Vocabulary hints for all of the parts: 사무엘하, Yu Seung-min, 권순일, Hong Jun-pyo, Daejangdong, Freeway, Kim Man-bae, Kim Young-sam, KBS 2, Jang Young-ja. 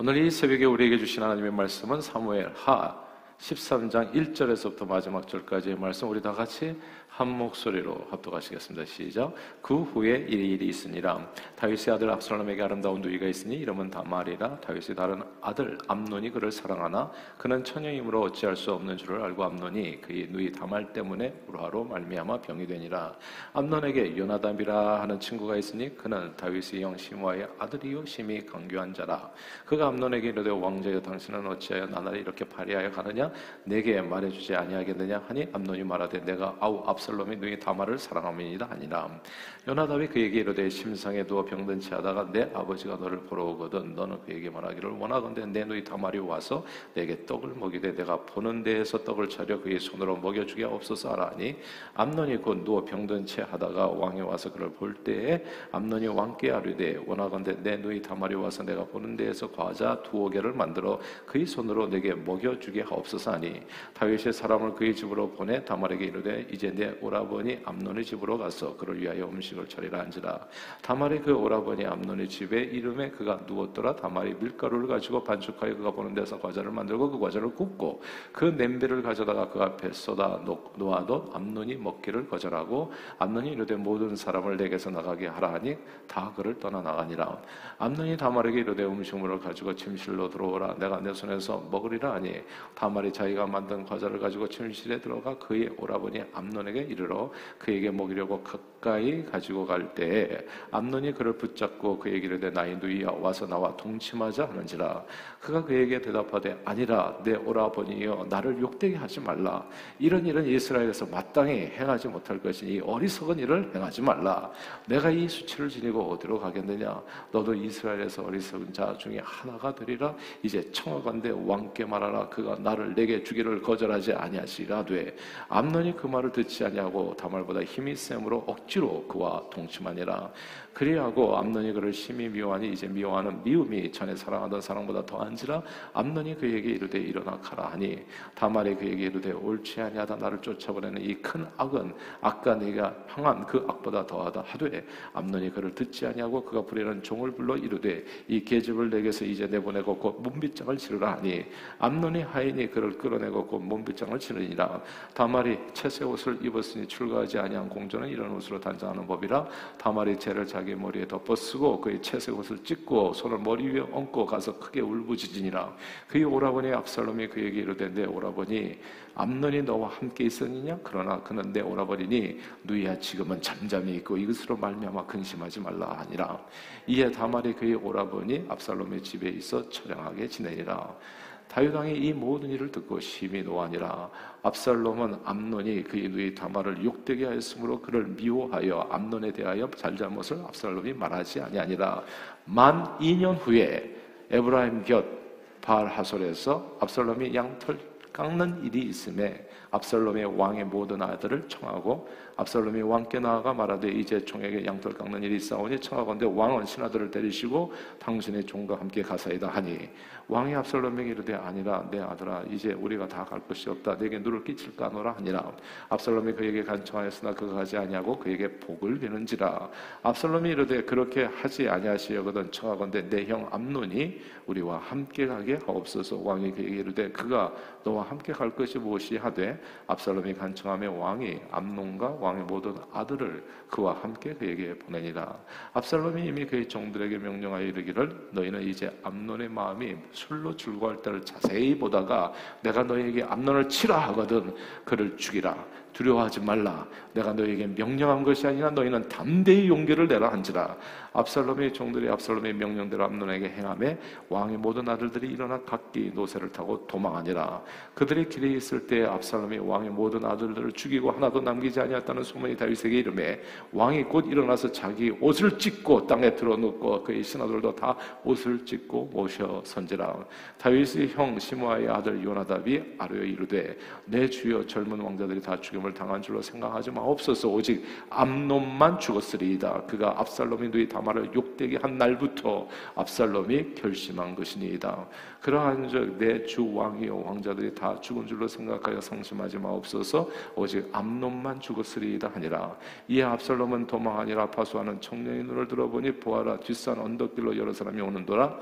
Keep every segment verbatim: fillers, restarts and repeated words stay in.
오늘 이 새벽에 우리에게 주신 하나님의 말씀은 사무엘하 십삼 장 일 절에서부터 마지막 절까지의 말씀, 우리 다 같이 한 목소리로 합독하시겠습니다. 시작. 그 후에 이리 이리 있으니라. 다윗의 아들 압살롬에게 아름다운 누이가 있으니 이름은 다말이라. 다윗의 다른 아들 암논이 그를 사랑하나 그는 처녀이므로 어찌할 수 없는 줄을 알고 암논이 그의 누이 다말 때문에 울화로 말미암아 병이 되니라. 암논에게 요나답이라 하는 친구가 있으니 그는 다윗의 형 시므아의 아들이요 심히 강교한 자라. 그가 암논에게 이르되 왕자여 당신은 어찌하여 나날이 이렇게 발휘하여 가느냐? 내게 말해주지 아니하겠느냐 하니 암논이 말하되 내가 아우 압살롬이 누이 다말을 사랑함이니이다 아니라. 요나답이 그에게 이르되 심상에 누워 병든 채 하다가 내 아버지가 너를 보러 오거든 너는 그에게 말하기를 원하건대 내 누이 다말이 와서 내게 떡을 먹이되 내가 보는 데에서 떡을 차려 그의 손으로 먹여주게 하옵소서 하라니. 암논이 곧 누워 병든 채 하다가 왕이 와서 그를 볼 때에 암논이 왕께 아뢰되 원하건대 내 누이 다말이 와서 내가 보는 데에서 과자 두어 개를 만들어 그의 손으로 내게 먹여주게 하옵소서 하니. 다윗의 사람을 그의 집으로 보내 다말에게 이르되 이제 내 오라버니 암논의 집으로 가서 그를 위하여 음식을 차리라 한지라. 다말의 그 오라버니 암논의 집에 이름에 그가 누웠더라. 다말이 밀가루를 가지고 반죽하여 그가 보는 데서 과자를 만들고 그 과자를 굽고 그 냄비를 가져다가 그 앞에 쏟아 놓아도 암논이 먹기를 거절하고 암논이 이르되 모든 사람을 내게서 나가게 하라 하니 다 그를 떠나 나가니라. 암논이 다말에게 이르되 음식물을 가지고 침실로 들어오라. 내가 내 손에서 먹으리라 하니 다말이 자기가 만든 과자를 가지고 침실에 들어가 그의 오라버니 암논의 이르러 그에게 먹이려고 가까이 가지고 갈 때에 암논이 그를 붙잡고 그에게 이르되 나의 누이야 와서 나와 동침하자 하는지라. 그가 그에게 대답하되 아니라 내 오라버니여 나를 욕되게 하지 말라. 이런 일은 이스라엘에서 마땅히 행하지 못할 것이니 이 어리석은 일을 행하지 말라. 내가 이 수치를 지니고 어디로 가겠느냐. 너도 이스라엘에서 어리석은 자 중에 하나가 되리라. 이제 청하건대 왕께 말하라. 그가 나를 내게 주기를 거절하지 아니하시라되. 암논이 그 말을 듣지 하고 다말보다 힘이 셈으로 억지로 그와 동침하니라. 그리하고 암논이 그를 심히 미워하니 이제 미워하는 미움이 전에 사랑하던 사랑보다 더한지라. 암논이 그에게 이르되 일어나 가라 하니 다말이 그에게 이르되 옳지 아니하다. 나를 쫓아보내는 이 큰 악은 아까 네가 행한 그 악보다 더하다 하되 암논이 그를 듣지 아니하고 그가 부리는 종을 불러 이르되 이 계집을 내게서 이제 내보내고 곧 문빗장을 치르라 하니 암논이 하인이 그를 끌어내고 곧 문빗장을 치르니라. 다말이 채색 옷을 입었으니 출가하지 아니한 공전은 이런 옷으로 단장하는 법이라. 다말이 재를 자기 머리에 덮어 쓰고 그의 채색 옷을 찢고 손을 머리 위에 얹고 가서 크게 울부짖으니라. 그의 오라버니 압살롬이 그에게 이르되 내 오라버니 암논이 너와 함께 있었느냐? 그러나 그는 내 오라버니니 누이야 지금은 잠잠히 있고 이것으로 말미암아 근심하지 말라 하니라. 이에 다말이 그의 오라버니 압살롬의 집에 있어 처량하게 지내니라. 다윗왕이 이 모든 일을 듣고 심히 노하니라. 압살롬은 암논이 그의 누이 다말을 욕되게 하였으므로 그를 미워하여 암논에 대하여 잘잘못을 압살롬이 말하지 아니하니라. 만 이 년 후에 에브라임 곁 바알하솔에서 압살롬이 양털 깎는 일이 있음에 압살롬의 왕의 모든 아들을 청하고 압살롬이 왕께 나아가 말하되 이제 종에게 양털 깎는 일이 있사오니 청하건대 왕은 신하들을 데리시고 당신의 종과 함께 가사이다 하니. 왕이 압살롬에게 이르되 아니라 내 아들아 이제 우리가 다 갈 것이 없다. 내게 누를 끼칠까 노라 하니라. 압살롬이 그에게 간청하였으나 그가 가지 아니하고 그에게 복을 비는지라. 압살롬이 이르되 그렇게 하지 아니하시려거든 청하건대 내 형 암논이 우리와 함께 가게 하옵소서. 왕이 그에게 이르되 그가 너와 함께 갈 것이 무엇이 하되 압살롬이 간청하며 왕이 암논과 왕의 모든 아들을 그와 함께 그에게 보내니라. 압살롬이 이미 그의 종들에게 명령하여 이르기를 너희는 이제 암논의 마음이 술로 즐거워할 때를 자세히 보다가 내가 너희에게 암논을 치라 하거든 그를 죽이라. 두려워하지 말라. 내가 너희에게 명령한 것이 아니라 너희는 담대히 용기를 내라 한지라. 압살롬의 종들이 압살롬의 명령대로 암논에게 행함에 왕의 모든 아들들이 일어나 각기 노새를 타고 도망하니라. 그들이 길에 있을 때에 압살롬이 왕의 모든 아들들을 죽이고 하나도 남기지 아니하였다는 소문이 다윗에게 이르매 왕이 곧 일어나서 자기 옷을 찢고 땅에 드러눕고 그의 신하들도 다 옷을 찢고 모셔 선지라. 다윗의 형 시므아의 아들 요나답이 아뢰어 이르되 내 주여 젊은 왕자들이 다 죽여 죽임을 당한 줄로 생각하지 마옵소서. 오직 암놈만 죽었으리이다. 그가 압살롬이 누이 다말을 욕되게 한 날부터 압살롬이 결심한 것이니이다. 그러한 즉 내 주 왕이요 왕자들이 다 죽은 줄로 생각하여 상심하지 마옵소서. 오직 암놈만 죽었으리이다 하니라. 이에 압살롬은 도망하니라. 파수하는 청년의 눈을 들어보니 보아라, 뒷산 언덕길로 여러 사람이 오는도라.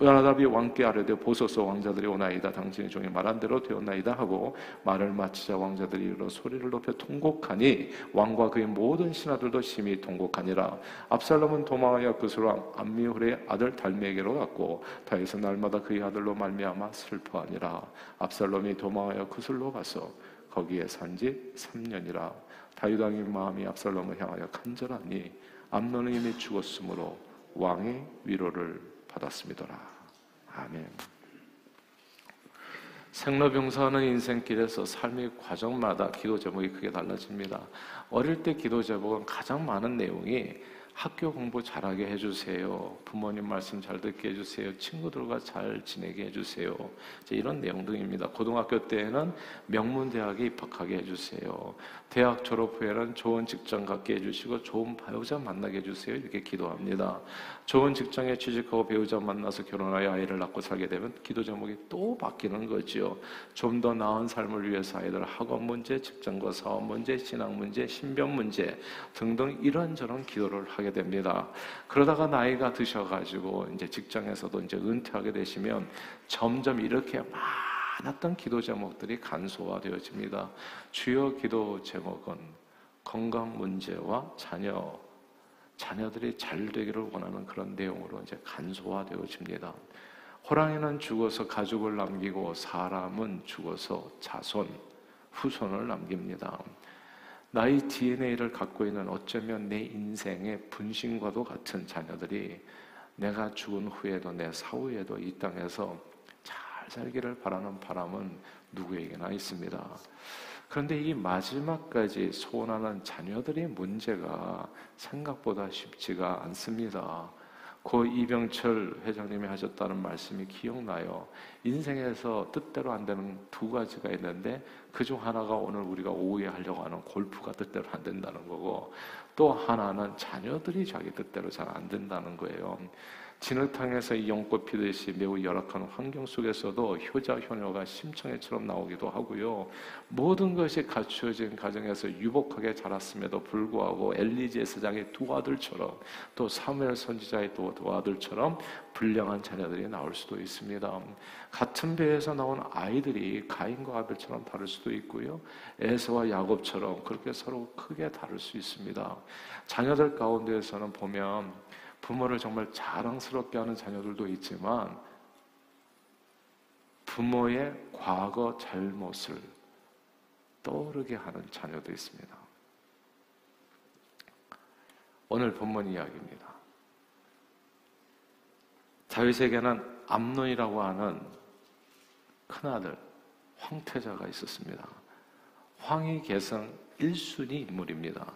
요나답이 왕께 아뢰되 보소서, 왕자들이 오나이다. 당신의 종이 말한 대로 되었나이다 하고 말을 마치자 왕자들이 이르러 소리를 높여 통곡하니 왕과 그의 모든 신하들도 심히 통곡하니라. 압살롬은 도망하여 그스로 암미홀의 아들 달메에게로 갔고 다윗은 날마다 그의 아들로 말미암아 슬퍼하니라. 압살롬이 도망하여 그스로 가서 거기에 산지 삼 년이라. 다윗 왕의 마음이 압살롬을 향하여 간절하니 암논은 이미 죽었으므로 왕의 위로를 받았음이더라. 아멘. 생로병사하는 인생길에서 삶의 과정마다 기도 제목이 크게 달라집니다. 어릴 때 기도 제목은 가장 많은 내용이 학교 공부 잘하게 해주세요, 부모님 말씀 잘 듣게 해주세요, 친구들과 잘 지내게 해주세요, 이제 이런 내용 등입니다. 고등학교 때에는 명문대학에 입학하게 해주세요, 대학 졸업 후에는 좋은 직장 갖게 해주시고 좋은 배우자 만나게 해주세요, 이렇게 기도합니다. 좋은 직장에 취직하고 배우자 만나서 결혼하여 아이를 낳고 살게 되면 기도 제목이 또 바뀌는 거죠. 좀 더 나은 삶을 위해서 아이들 학업 문제, 직장과 사업 문제, 신앙 문제, 신변 문제 등등 이런저런 기도를 하게 됩니다. 그러다가 나이가 드셔가지고 이제 직장에서도 이제 은퇴하게 되시면 점점 이렇게 막 많았던 기도 제목들이 간소화되어집니다. 주요 기도 제목은 건강 문제와 자녀, 자녀들이 잘 되기를 원하는 그런 내용으로 이제 간소화되어집니다. 호랑이는 죽어서 가족을 남기고 사람은 죽어서 자손, 후손을 남깁니다. 나의 디엔에이를 갖고 있는 어쩌면 내 인생의 분신과도 같은 자녀들이 내가 죽은 후에도 내 사후에도 이 땅에서 잘 살기를 바라는 바람은 누구에게나 있습니다. 그런데 이 마지막까지 소원하는 자녀들의 문제가 생각보다 쉽지가 않습니다. 고 이병철 회장님이 하셨다는 말씀이 기억나요. 인생에서 뜻대로 안 되는 두 가지가 있는데 그중 하나가 오늘 우리가 오후에 하려고 하는 골프가 뜻대로 안 된다는 거고, 또 하나는 자녀들이 자기 뜻대로 잘 안 된다는 거예요. 진흙탕에서 이 연꽃 피듯이 매우 열악한 환경 속에서도 효자 효녀가 심청이처럼 나오기도 하고요. 모든 것이 갖추어진 가정에서 유복하게 자랐음에도 불구하고 엘리제 사장의 두 아들처럼, 또 사무엘 선지자의 또 두 아들처럼 불량한 자녀들이 나올 수도 있습니다. 같은 배에서 나온 아이들이 가인과 아벨처럼 다를 수도 있고요. 에서와 야곱처럼 그렇게 서로 크게 다를 수 있습니다. 자녀들 가운데에서는 보면 부모를 정말 자랑스럽게 하는 자녀들도 있지만 부모의 과거 잘못을 떠오르게 하는 자녀도 있습니다. 오늘 본문 이야기입니다. 다윗에게는 암논이라고 하는 큰아들 황태자가 있었습니다. 황위 계승 일 순위 인물입니다.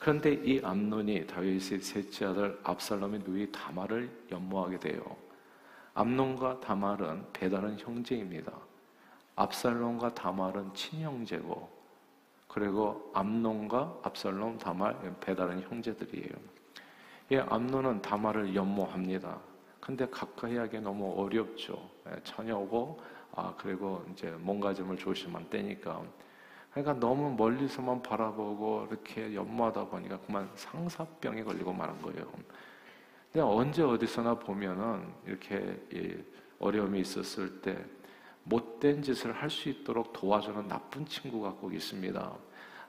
그런데 이 암논이 다윗의 셋째 아들 압살롬의 누이 다말을 연모하게 돼요. 암논과 다말은 배다른 형제입니다. 압살롬과 다말은 친형제고, 그리고 암논과 압살롬, 다말, 배다른 형제들이에요. 이 암논은 다말을 연모합니다. 근데 가까이 하기 너무 어렵죠. 처녀고, 아, 그리고 이제 몸가짐을 조심한 때니까. 그러니까 너무 멀리서만 바라보고 이렇게 연모하다 보니까 그만 상사병에 걸리고 말한 거예요. 근데 언제 어디서나 보면은 이렇게 어려움이 있었을 때 못된 짓을 할 수 있도록 도와주는 나쁜 친구가 꼭 있습니다.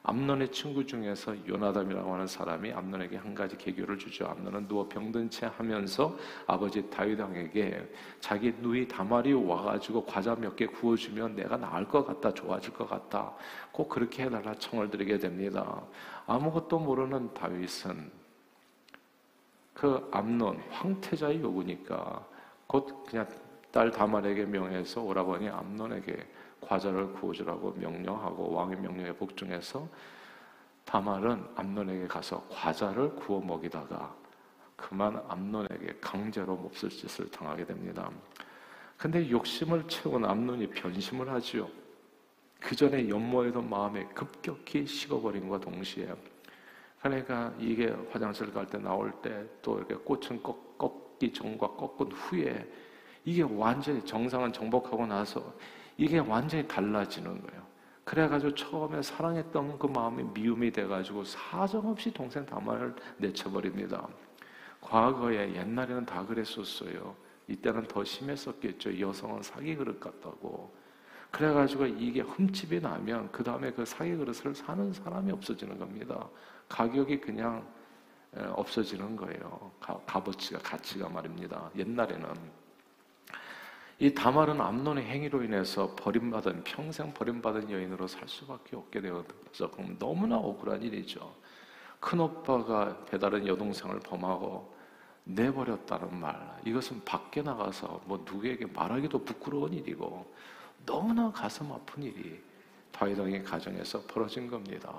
암논의 친구 중에서 요나담이라고 하는 사람이 암논에게 한 가지 계교를 주죠. 암논은 누워 병든 채 하면서 아버지 다윗 왕에게 자기 누이 다말이 와가지고 과자 몇 개 구워주면 내가 나을 것 같다, 좋아질 것 같다, 꼭 그렇게 해달라 청을 드리게 됩니다. 아무것도 모르는 다윗은 그 암논 황태자의 요구니까 곧 그냥 딸 다말에게 명해서 오라버니 암논에게 과자를 구워주라고 명령하고 왕의 명령에 복종해서 다말은 암논에게 가서 과자를 구워 먹이다가 그만 암논에게 강제로 몹쓸 짓을 당하게 됩니다. 근데 욕심을 채운 암논이 변심을 하지요. 그 전에 연모하던 마음에 급격히 식어버림과 동시에 그러니까 이게 화장실 갈 때 나올 때 또 이렇게 꽃은 꺾, 꺾기 전과 꺾은 후에 이게 완전히 정상은 정복하고 나서 이게 완전히 달라지는 거예요. 그래가지고 처음에 사랑했던 그 마음이 미움이 돼가지고 사정없이 동생 다말을 내쳐버립니다. 과거에 옛날에는 다 그랬었어요. 이때는 더 심했었겠죠. 여성은 사기 그릇 같다고. 그래가지고 이게 흠집이 나면 그 다음에 그 사기 그릇을 사는 사람이 없어지는 겁니다. 가격이 그냥 없어지는 거예요. 가, 값어치가 가치가 말입니다. 옛날에는. 이 다말은 암논의 행위로 인해서 버림받은 평생 버림받은 여인으로 살 수밖에 없게 되어서 그럼 너무나 억울한 일이죠. 큰오빠가 배다른 여동생을 범하고 내버렸다는 말, 이것은 밖에 나가서 뭐 누구에게 말하기도 부끄러운 일이고 너무나 가슴 아픈 일이 다윗왕의 가정에서 벌어진 겁니다.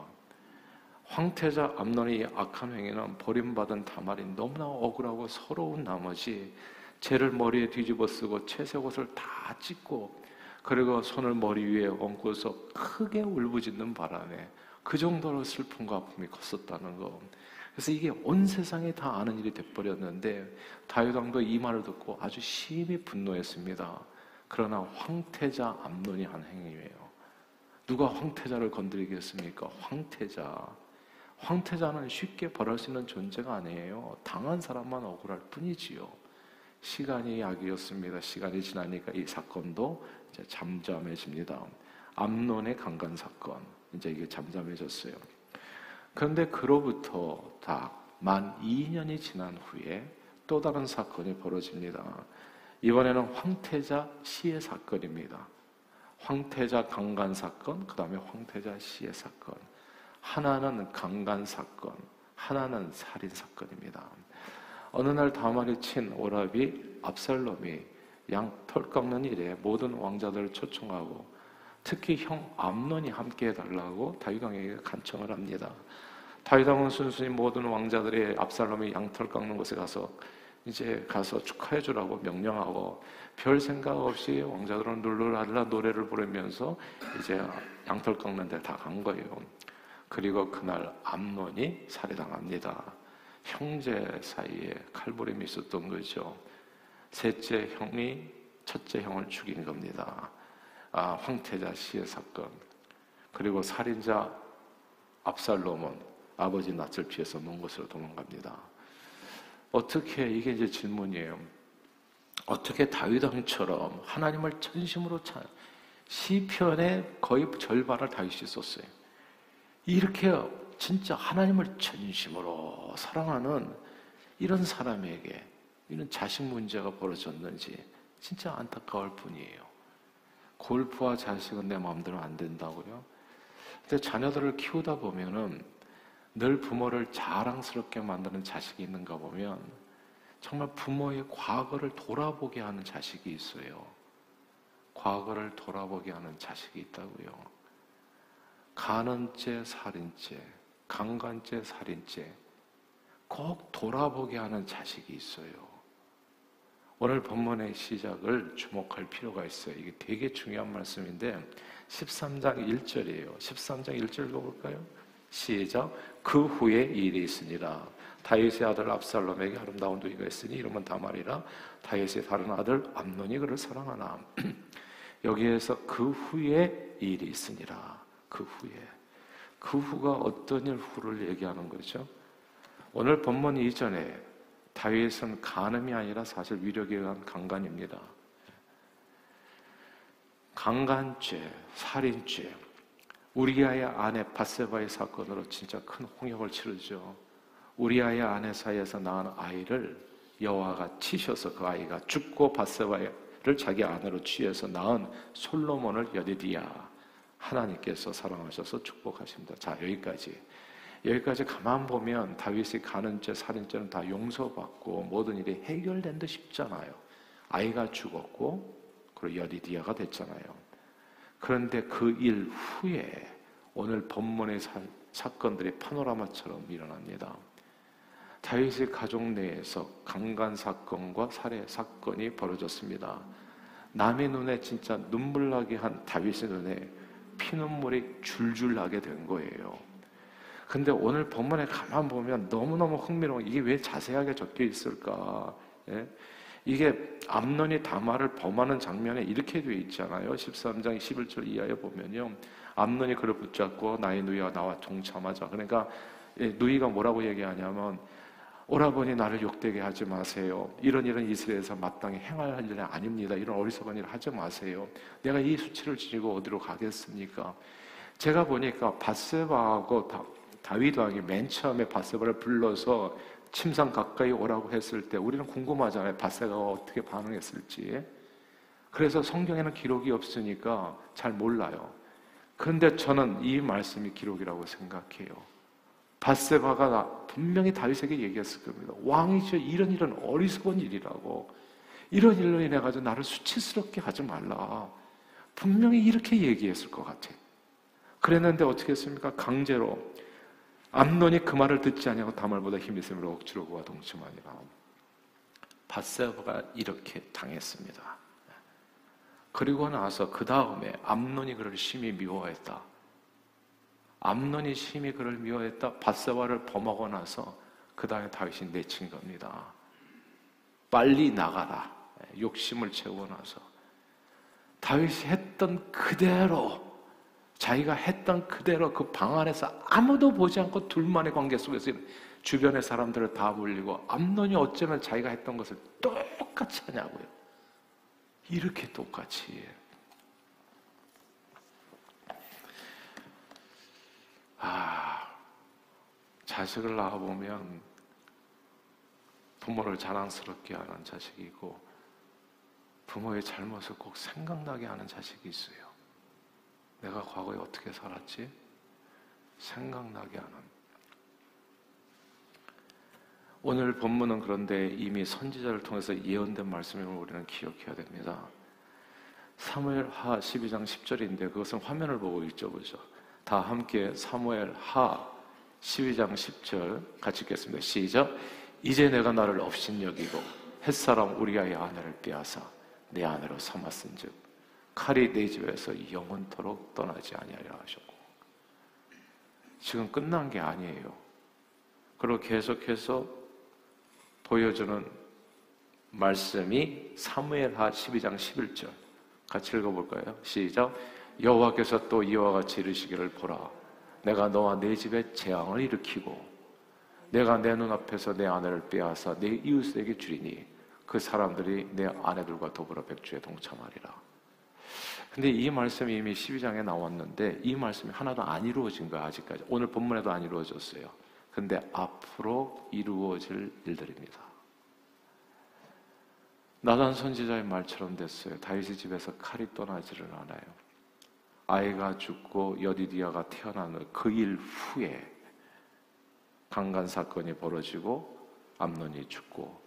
황태자 암논의 악한 행위는 버림받은 다말이 너무나 억울하고 서러운 나머지 죄를 머리에 뒤집어 쓰고 채색옷을 다 찢고 그리고 손을 머리 위에 얹고서 크게 울부짖는 바람에 그 정도로 슬픔과 아픔이 컸었다는 거. 그래서 이게 온 세상에 다 아는 일이 돼버렸는데 다윗왕도 이 말을 듣고 아주 심히 분노했습니다. 그러나 황태자 암논이 한 행위예요. 누가 황태자를 건드리겠습니까? 황태자. 황태자는 쉽게 벌할 수 있는 존재가 아니에요. 당한 사람만 억울할 뿐이지요. 시간이 약이었습니다. 시간이 지나니까 이 사건도 이제 잠잠해집니다. 암논의 강간 사건. 이제 이게 잠잠해졌어요. 그런데 그로부터 딱 만 이 년이 지난 후에 또 다른 사건이 벌어집니다. 이번에는 황태자 시해 사건입니다. 황태자 강간 사건, 그 다음에 황태자 시해 사건. 하나는 강간 사건, 하나는 살인 사건입니다. 어느 날 다말의 친 오라비 압살롬이 양 털 깎는 일에 모든 왕자들을 초청하고 특히 형 암논이 함께 해달라고 다윗왕에게 간청을 합니다. 다윗왕은 순순히 모든 왕자들이 압살롬이 양 털 깎는 곳에 가서 이제 가서 축하해 주라고 명령하고 별 생각 없이 왕자들은 룰루랄라 노래를 부르면서 이제 양 털 깎는 데 다 간 거예요. 그리고 그날 암논이 살해당합니다. 형제 사이에 칼부림이 있었던 거죠. 셋째 형이 첫째 형을 죽인 겁니다. 아, 황태자 시해 사건. 그리고 살인자 압살롬은 아버지 낯을 피해서 먼 곳으로 도망갑니다. 어떻게 이게 이제 질문이에요. 어떻게 다윗왕처럼 하나님을 전심으로 찬 시편의 거의 절반을 다윗이 썼어요. 이렇게 진짜 하나님을 전심으로 사랑하는 이런 사람에게 이런 자식 문제가 벌어졌는지 진짜 안타까울 뿐이에요. 골프와 자식은 내 마음대로 안 된다고요? 근데 자녀들을 키우다 보면은 늘 부모를 자랑스럽게 만드는 자식이 있는가 보면 정말 부모의 과거를 돌아보게 하는 자식이 있어요. 과거를 돌아보게 하는 자식이 있다고요. 간음죄, 살인죄, 강간죄, 살인죄 꼭 돌아보게 하는 자식이 있어요. 오늘 본문의 시작을 주목할 필요가 있어요. 이게 되게 중요한 말씀인데 십삼 장 일 절이에요. 십삼 장 일 절도 볼까요? 시작. 그 후에 이 일이 있으니라. 다윗의 아들 압살롬에게 아름다운 누이가 있으니 이름은 다말이라. 다윗의 다른 아들 암논이 그를 사랑하나. 여기에서 그 후에 이 일이 있으니라. 그 후에. 그 후가 어떤 일 후를 얘기하는 거죠? 오늘 본문 이전에 다윗은 간음이 아니라 사실 위력에 의한 강간입니다. 강간죄, 살인죄, 우리아의 아내 바세바의 사건으로 진짜 큰 홍역을 치르죠. 우리아의 아내 사이에서 낳은 아이를 여호와가 치셔서 그 아이가 죽고 바세바를 자기 아내로 취해서 낳은 솔로몬을 여디디야 하나님께서 사랑하셔서 축복하십니다. 자, 여기까지. 여기까지 가만 보면 다윗이 간음죄, 살인죄는 다 용서받고 모든 일이 해결된 듯 싶잖아요. 아이가 죽었고 그리고 여디디아가 됐잖아요. 그런데 그 일 후에 오늘 본문의 사, 사건들이 파노라마처럼 일어납니다. 다윗의 가족 내에서 강간 사건과 살해 사건이 벌어졌습니다. 남의 눈에 진짜 눈물 나게 한 다윗의 눈에 피눈물이 줄줄 나게 된 거예요. 근데 오늘 본문에 가만 보면 너무너무 흥미로운, 이게 왜 자세하게 적혀 있을까? 예? 이게 암논이 다말을 범하는 장면에 이렇게 되어 있잖아요. 십삼 장 십일 절 이하에 보면요, 암논이 그를 붙잡고 나의 누이와 나와 동참하자. 그러니까 누이가 뭐라고 얘기하냐면, 오라버니 나를 욕되게 하지 마세요. 이런 이런 이스라엘에서 마땅히 행할 일은 아닙니다. 이런 어리석은 일을 하지 마세요. 내가 이 수치를 지니고 어디로 가겠습니까? 제가 보니까 밧세바하고 다윗왕이 맨 처음에 밧세바를 불러서 침상 가까이 오라고 했을 때 우리는 궁금하잖아요. 밧세바가 어떻게 반응했을지. 그래서 성경에는 기록이 없으니까 잘 몰라요. 그런데 저는 이 말씀이 기록이라고 생각해요. 밧세바가 분명히 다윗에게 얘기했을 겁니다. 왕이시여, 이런 이런 어리석은 일이라고, 이런 일로 인해 가지고 나를 수치스럽게 하지 말라. 분명히 이렇게 얘기했을 것 같아. 그랬는데 어떻게 했습니까? 강제로. 암논이 그 말을 듣지 아니하고 다말보다 힘이 있음으로 억지로 그와 동침하니라. 밧세바가 이렇게 당했습니다. 그리고 나서 그 다음에 암논이 그를 심히 미워했다. 암논이 심히 그를 미워했다. 밧세바를 범하고 나서 그 다음에 다윗이 내친 겁니다. 빨리 나가라. 욕심을 채우고 나서 다윗이 했던 그대로, 자기가 했던 그대로, 그 방 안에서 아무도 보지 않고 둘만의 관계 속에서 주변의 사람들을 다 물리고, 암논이 어쩌면 자기가 했던 것을 똑같이 하냐고요. 이렇게 똑같이. 아, 자식을 낳아보면 부모를 자랑스럽게 하는 자식이 있고, 부모의 잘못을 꼭 생각나게 하는 자식이 있어요. 내가 과거에 어떻게 살았지? 생각나게 하는. 오늘 본문은 그런데 이미 선지자를 통해서 예언된 말씀임을 우리는 기억해야 됩니다. 사무엘하 십이 장 십 절인데 그것은 화면을 보고 읽어보죠. 다 함께 사무엘하 십이 장 십 절 같이 읽겠습니다. 시작. 이제 내가 나를 업신여기고 햇사람 우리아의 아내를 빼앗아 내 아내로 삼았은즉 칼이 내 집에서 영원토록 떠나지 아니하리라 하셨고. 지금 끝난 게 아니에요. 그리고 계속해서 보여주는 말씀이 사무엘하 십이 장 십일 절 같이 읽어볼까요? 시작. 여호와께서 또 이와 같이 이르시기를, 보라, 내가 너와 내 집에 재앙을 일으키고 내가 내 눈앞에서 내 아내를 빼앗아 내 이웃에게 주리니 그 사람들이 내 아내들과 더불어 백주에 동참하리라. 근데 이 말씀이 이미 십이 장에 나왔는데 이 말씀이 하나도 안 이루어진 거야. 아직까지 오늘 본문에도 안 이루어졌어요. 근데 앞으로 이루어질 일들입니다. 나단 선지자의 말처럼 됐어요. 다윗의 집에서 칼이 떠나지를 않아요. 아이가 죽고 여디디아가 태어나는 그 일 후에 강간 사건이 벌어지고 암논이 죽고,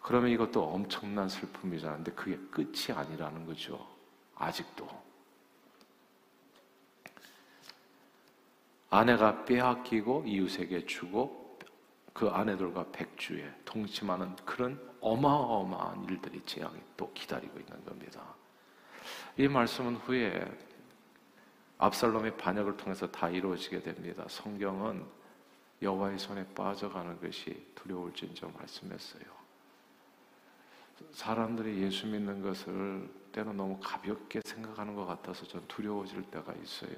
그러면 이것도 엄청난 슬픔이잖아요. 근데 그게 끝이 아니라는 거죠. 아직도 아내가 빼앗기고 이웃에게 주고 그 아내들과 백주에 동침하는 그런 어마어마한 일들이, 재앙이 또 기다리고 있는 겁니다. 이 말씀은 후에 압살롬의 반역을 통해서 다 이루어지게 됩니다. 성경은 여호와의 손에 빠져가는 것이 두려울진저 말씀했어요. 사람들이 예수 믿는 것을 때로는 너무 가볍게 생각하는 것 같아서 전 두려워질 때가 있어요.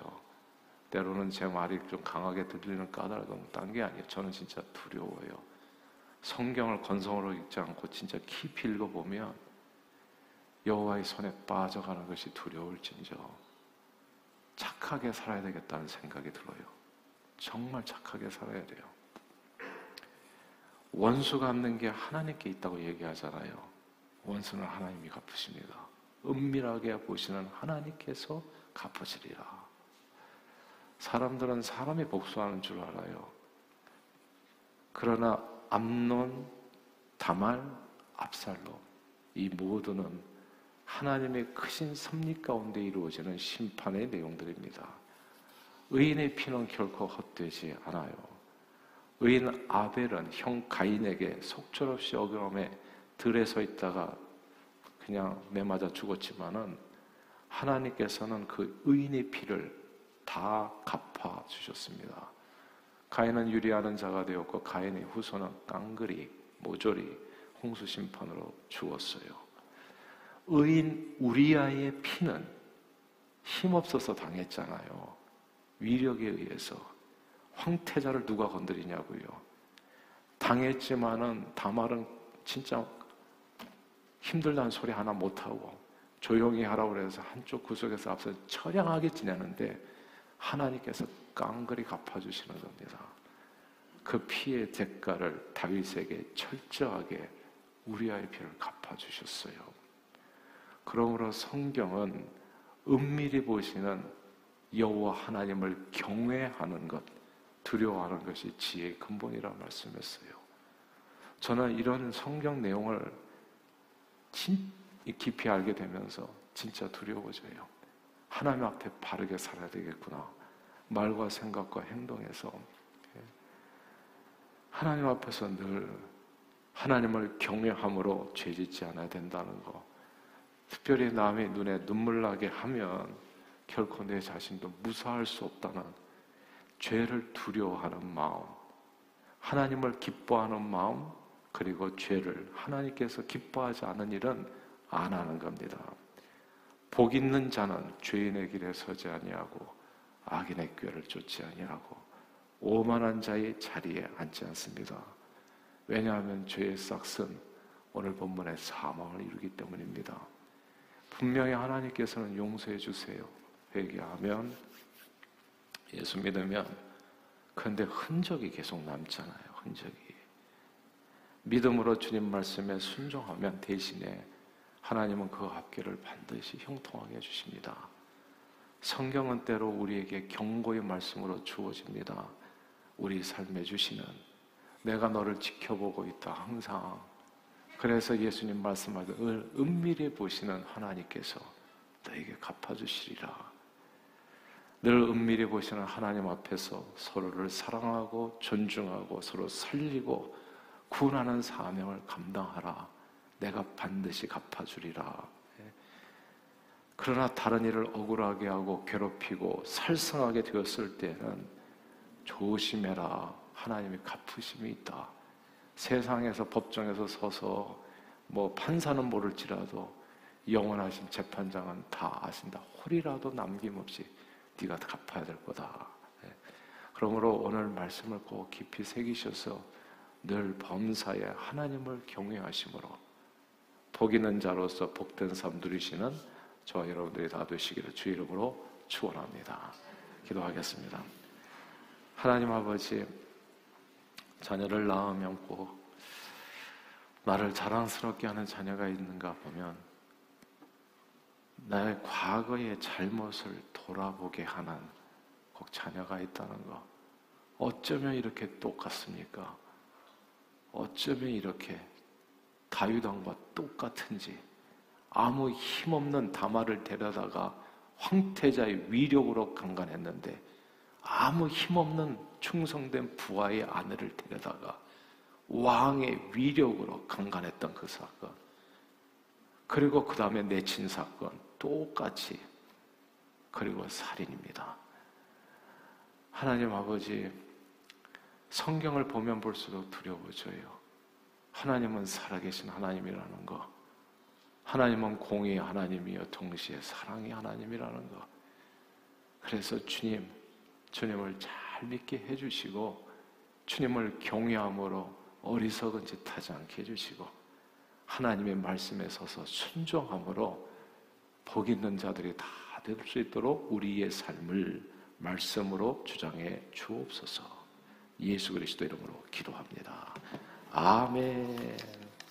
때로는 제 말이 좀 강하게 들리는 까닭은 딴 게 아니에요. 저는 진짜 두려워요. 성경을 건성으로 읽지 않고 진짜 깊이 읽어보면 여호와의 손에 빠져가는 것이 두려울진저 착하게 살아야 되겠다는 생각이 들어요. 정말 착하게 살아야 돼요. 원수 갚는 게 하나님께 있다고 얘기하잖아요. 원수는 하나님이 갚으십니다. 은밀하게 보시는 하나님께서 갚으시리라. 사람들은 사람이 복수하는 줄 알아요. 그러나 암논, 다말, 압살롬, 이 모두는 하나님의 크신 섭리 가운데 이루어지는 심판의 내용들입니다. 의인의 피는 결코 헛되지 않아요. 의인 아벨은 형 가인에게 속절없이 어금에 들에 서 있다가 그냥 매맞아 죽었지만은 하나님께서는 그 의인의 피를 다 갚아주셨습니다. 가인은 유리하는 자가 되었고 가인의 후손은 깡그리, 모조리, 홍수 심판으로 죽었어요. 의인 우리아의 피는 힘없어서 당했잖아요. 위력에 의해서. 황태자를 누가 건드리냐고요. 당했지만은 다말은 진짜 힘들다는 소리 하나 못하고 조용히 하라고 그래서 한쪽 구석에서 앞서 처량하게 지내는데 하나님께서 깡그리 갚아주시는 겁니다. 그 피의 대가를 다윗에게 철저하게 우리아의 피를 갚아주셨어요. 그러므로 성경은 은밀히 보시는 여호와 하나님을 경외하는 것, 두려워하는 것이 지혜의 근본이라 말씀했어요. 저는 이런 성경 내용을 진, 깊이 알게 되면서 진짜 두려워져요. 하나님 앞에 바르게 살아야 되겠구나. 말과 생각과 행동에서 하나님 앞에서 늘 하나님을 경외함으로 죄짓지 않아야 된다는 거. 특별히 남의 눈에 눈물 나게 하면 결코 내 자신도 무사할 수 없다는 죄를 두려워하는 마음, 하나님을 기뻐하는 마음, 그리고 죄를 하나님께서 기뻐하지 않은 일은 안 하는 겁니다. 복 있는 자는 죄인의 길에 서지 아니하고 악인의 꾀를 쫓지 아니하고 오만한 자의 자리에 앉지 않습니다. 왜냐하면 죄의 싹은 오늘 본문의 사망을 이루기 때문입니다. 분명히 하나님께서는 용서해 주세요. 회개하면, 예수 믿으면, 그런데 흔적이 계속 남잖아요. 흔적이. 믿음으로 주님 말씀에 순종하면 대신에 하나님은 그 앞길을 반드시 형통하게 해주십니다. 성경은 때로 우리에게 경고의 말씀으로 주어집니다. 우리 삶에 주시는 내가 너를 지켜보고 있다 항상. 그래서 예수님 말씀하듯 은밀히 보시는 하나님께서 너에게 갚아주시리라. 늘 은밀히 보시는 하나님 앞에서 서로를 사랑하고 존중하고 서로 살리고 구원하는 사명을 감당하라. 내가 반드시 갚아주리라. 그러나 다른 일을 억울하게 하고 괴롭히고 살성하게 되었을 때는 조심해라. 하나님이 갚으심이 있다. 세상에서 법정에서 서서 뭐 판사는 모를지라도 영원하신 재판장은 다 아신다. 홀이라도 남김없이 네가 갚아야 될 거다. 그러므로 오늘 말씀을 꼭 깊이 새기셔서 늘 범사에 하나님을 경외하심으로 복 있는 자로서 복된 삶 누리시는 저와 여러분들이 다 되시기를 주 이름으로 축원합니다. 기도하겠습니다. 하나님 아버지, 자녀를 낳으면 꼭 나를 자랑스럽게 하는 자녀가 있는가 보면 나의 과거의 잘못을 돌아보게 하는 꼭 자녀가 있다는 거. 어쩌면 이렇게 똑같습니까? 어쩌면 이렇게 다윗왕과 똑같은지, 아무 힘없는 다말을 데려다가 황태자의 위력으로 강간했는데 아무 힘없는 충성된 부하의 아내를 데려다가 왕의 위력으로 강간했던 그 사건, 그리고 그 다음에 내친 사건 똑같이, 그리고 살인입니다. 하나님 아버지, 성경을 보면 볼수록 두려워져요. 하나님은 살아계신 하나님이라는 거, 하나님은 공의의 하나님이요 동시에 사랑의 하나님이라는 거. 그래서 주님, 주님을 잘 믿게 해주시고 주님을 경외함으로 어리석은 짓 하지 않게 해주시고 하나님의 말씀에 서서 순종함으로 복 있는 자들이 다 될 수 있도록 우리의 삶을 말씀으로 주장해 주옵소서. 예수 그리스도 이름으로 기도합니다. 아멘.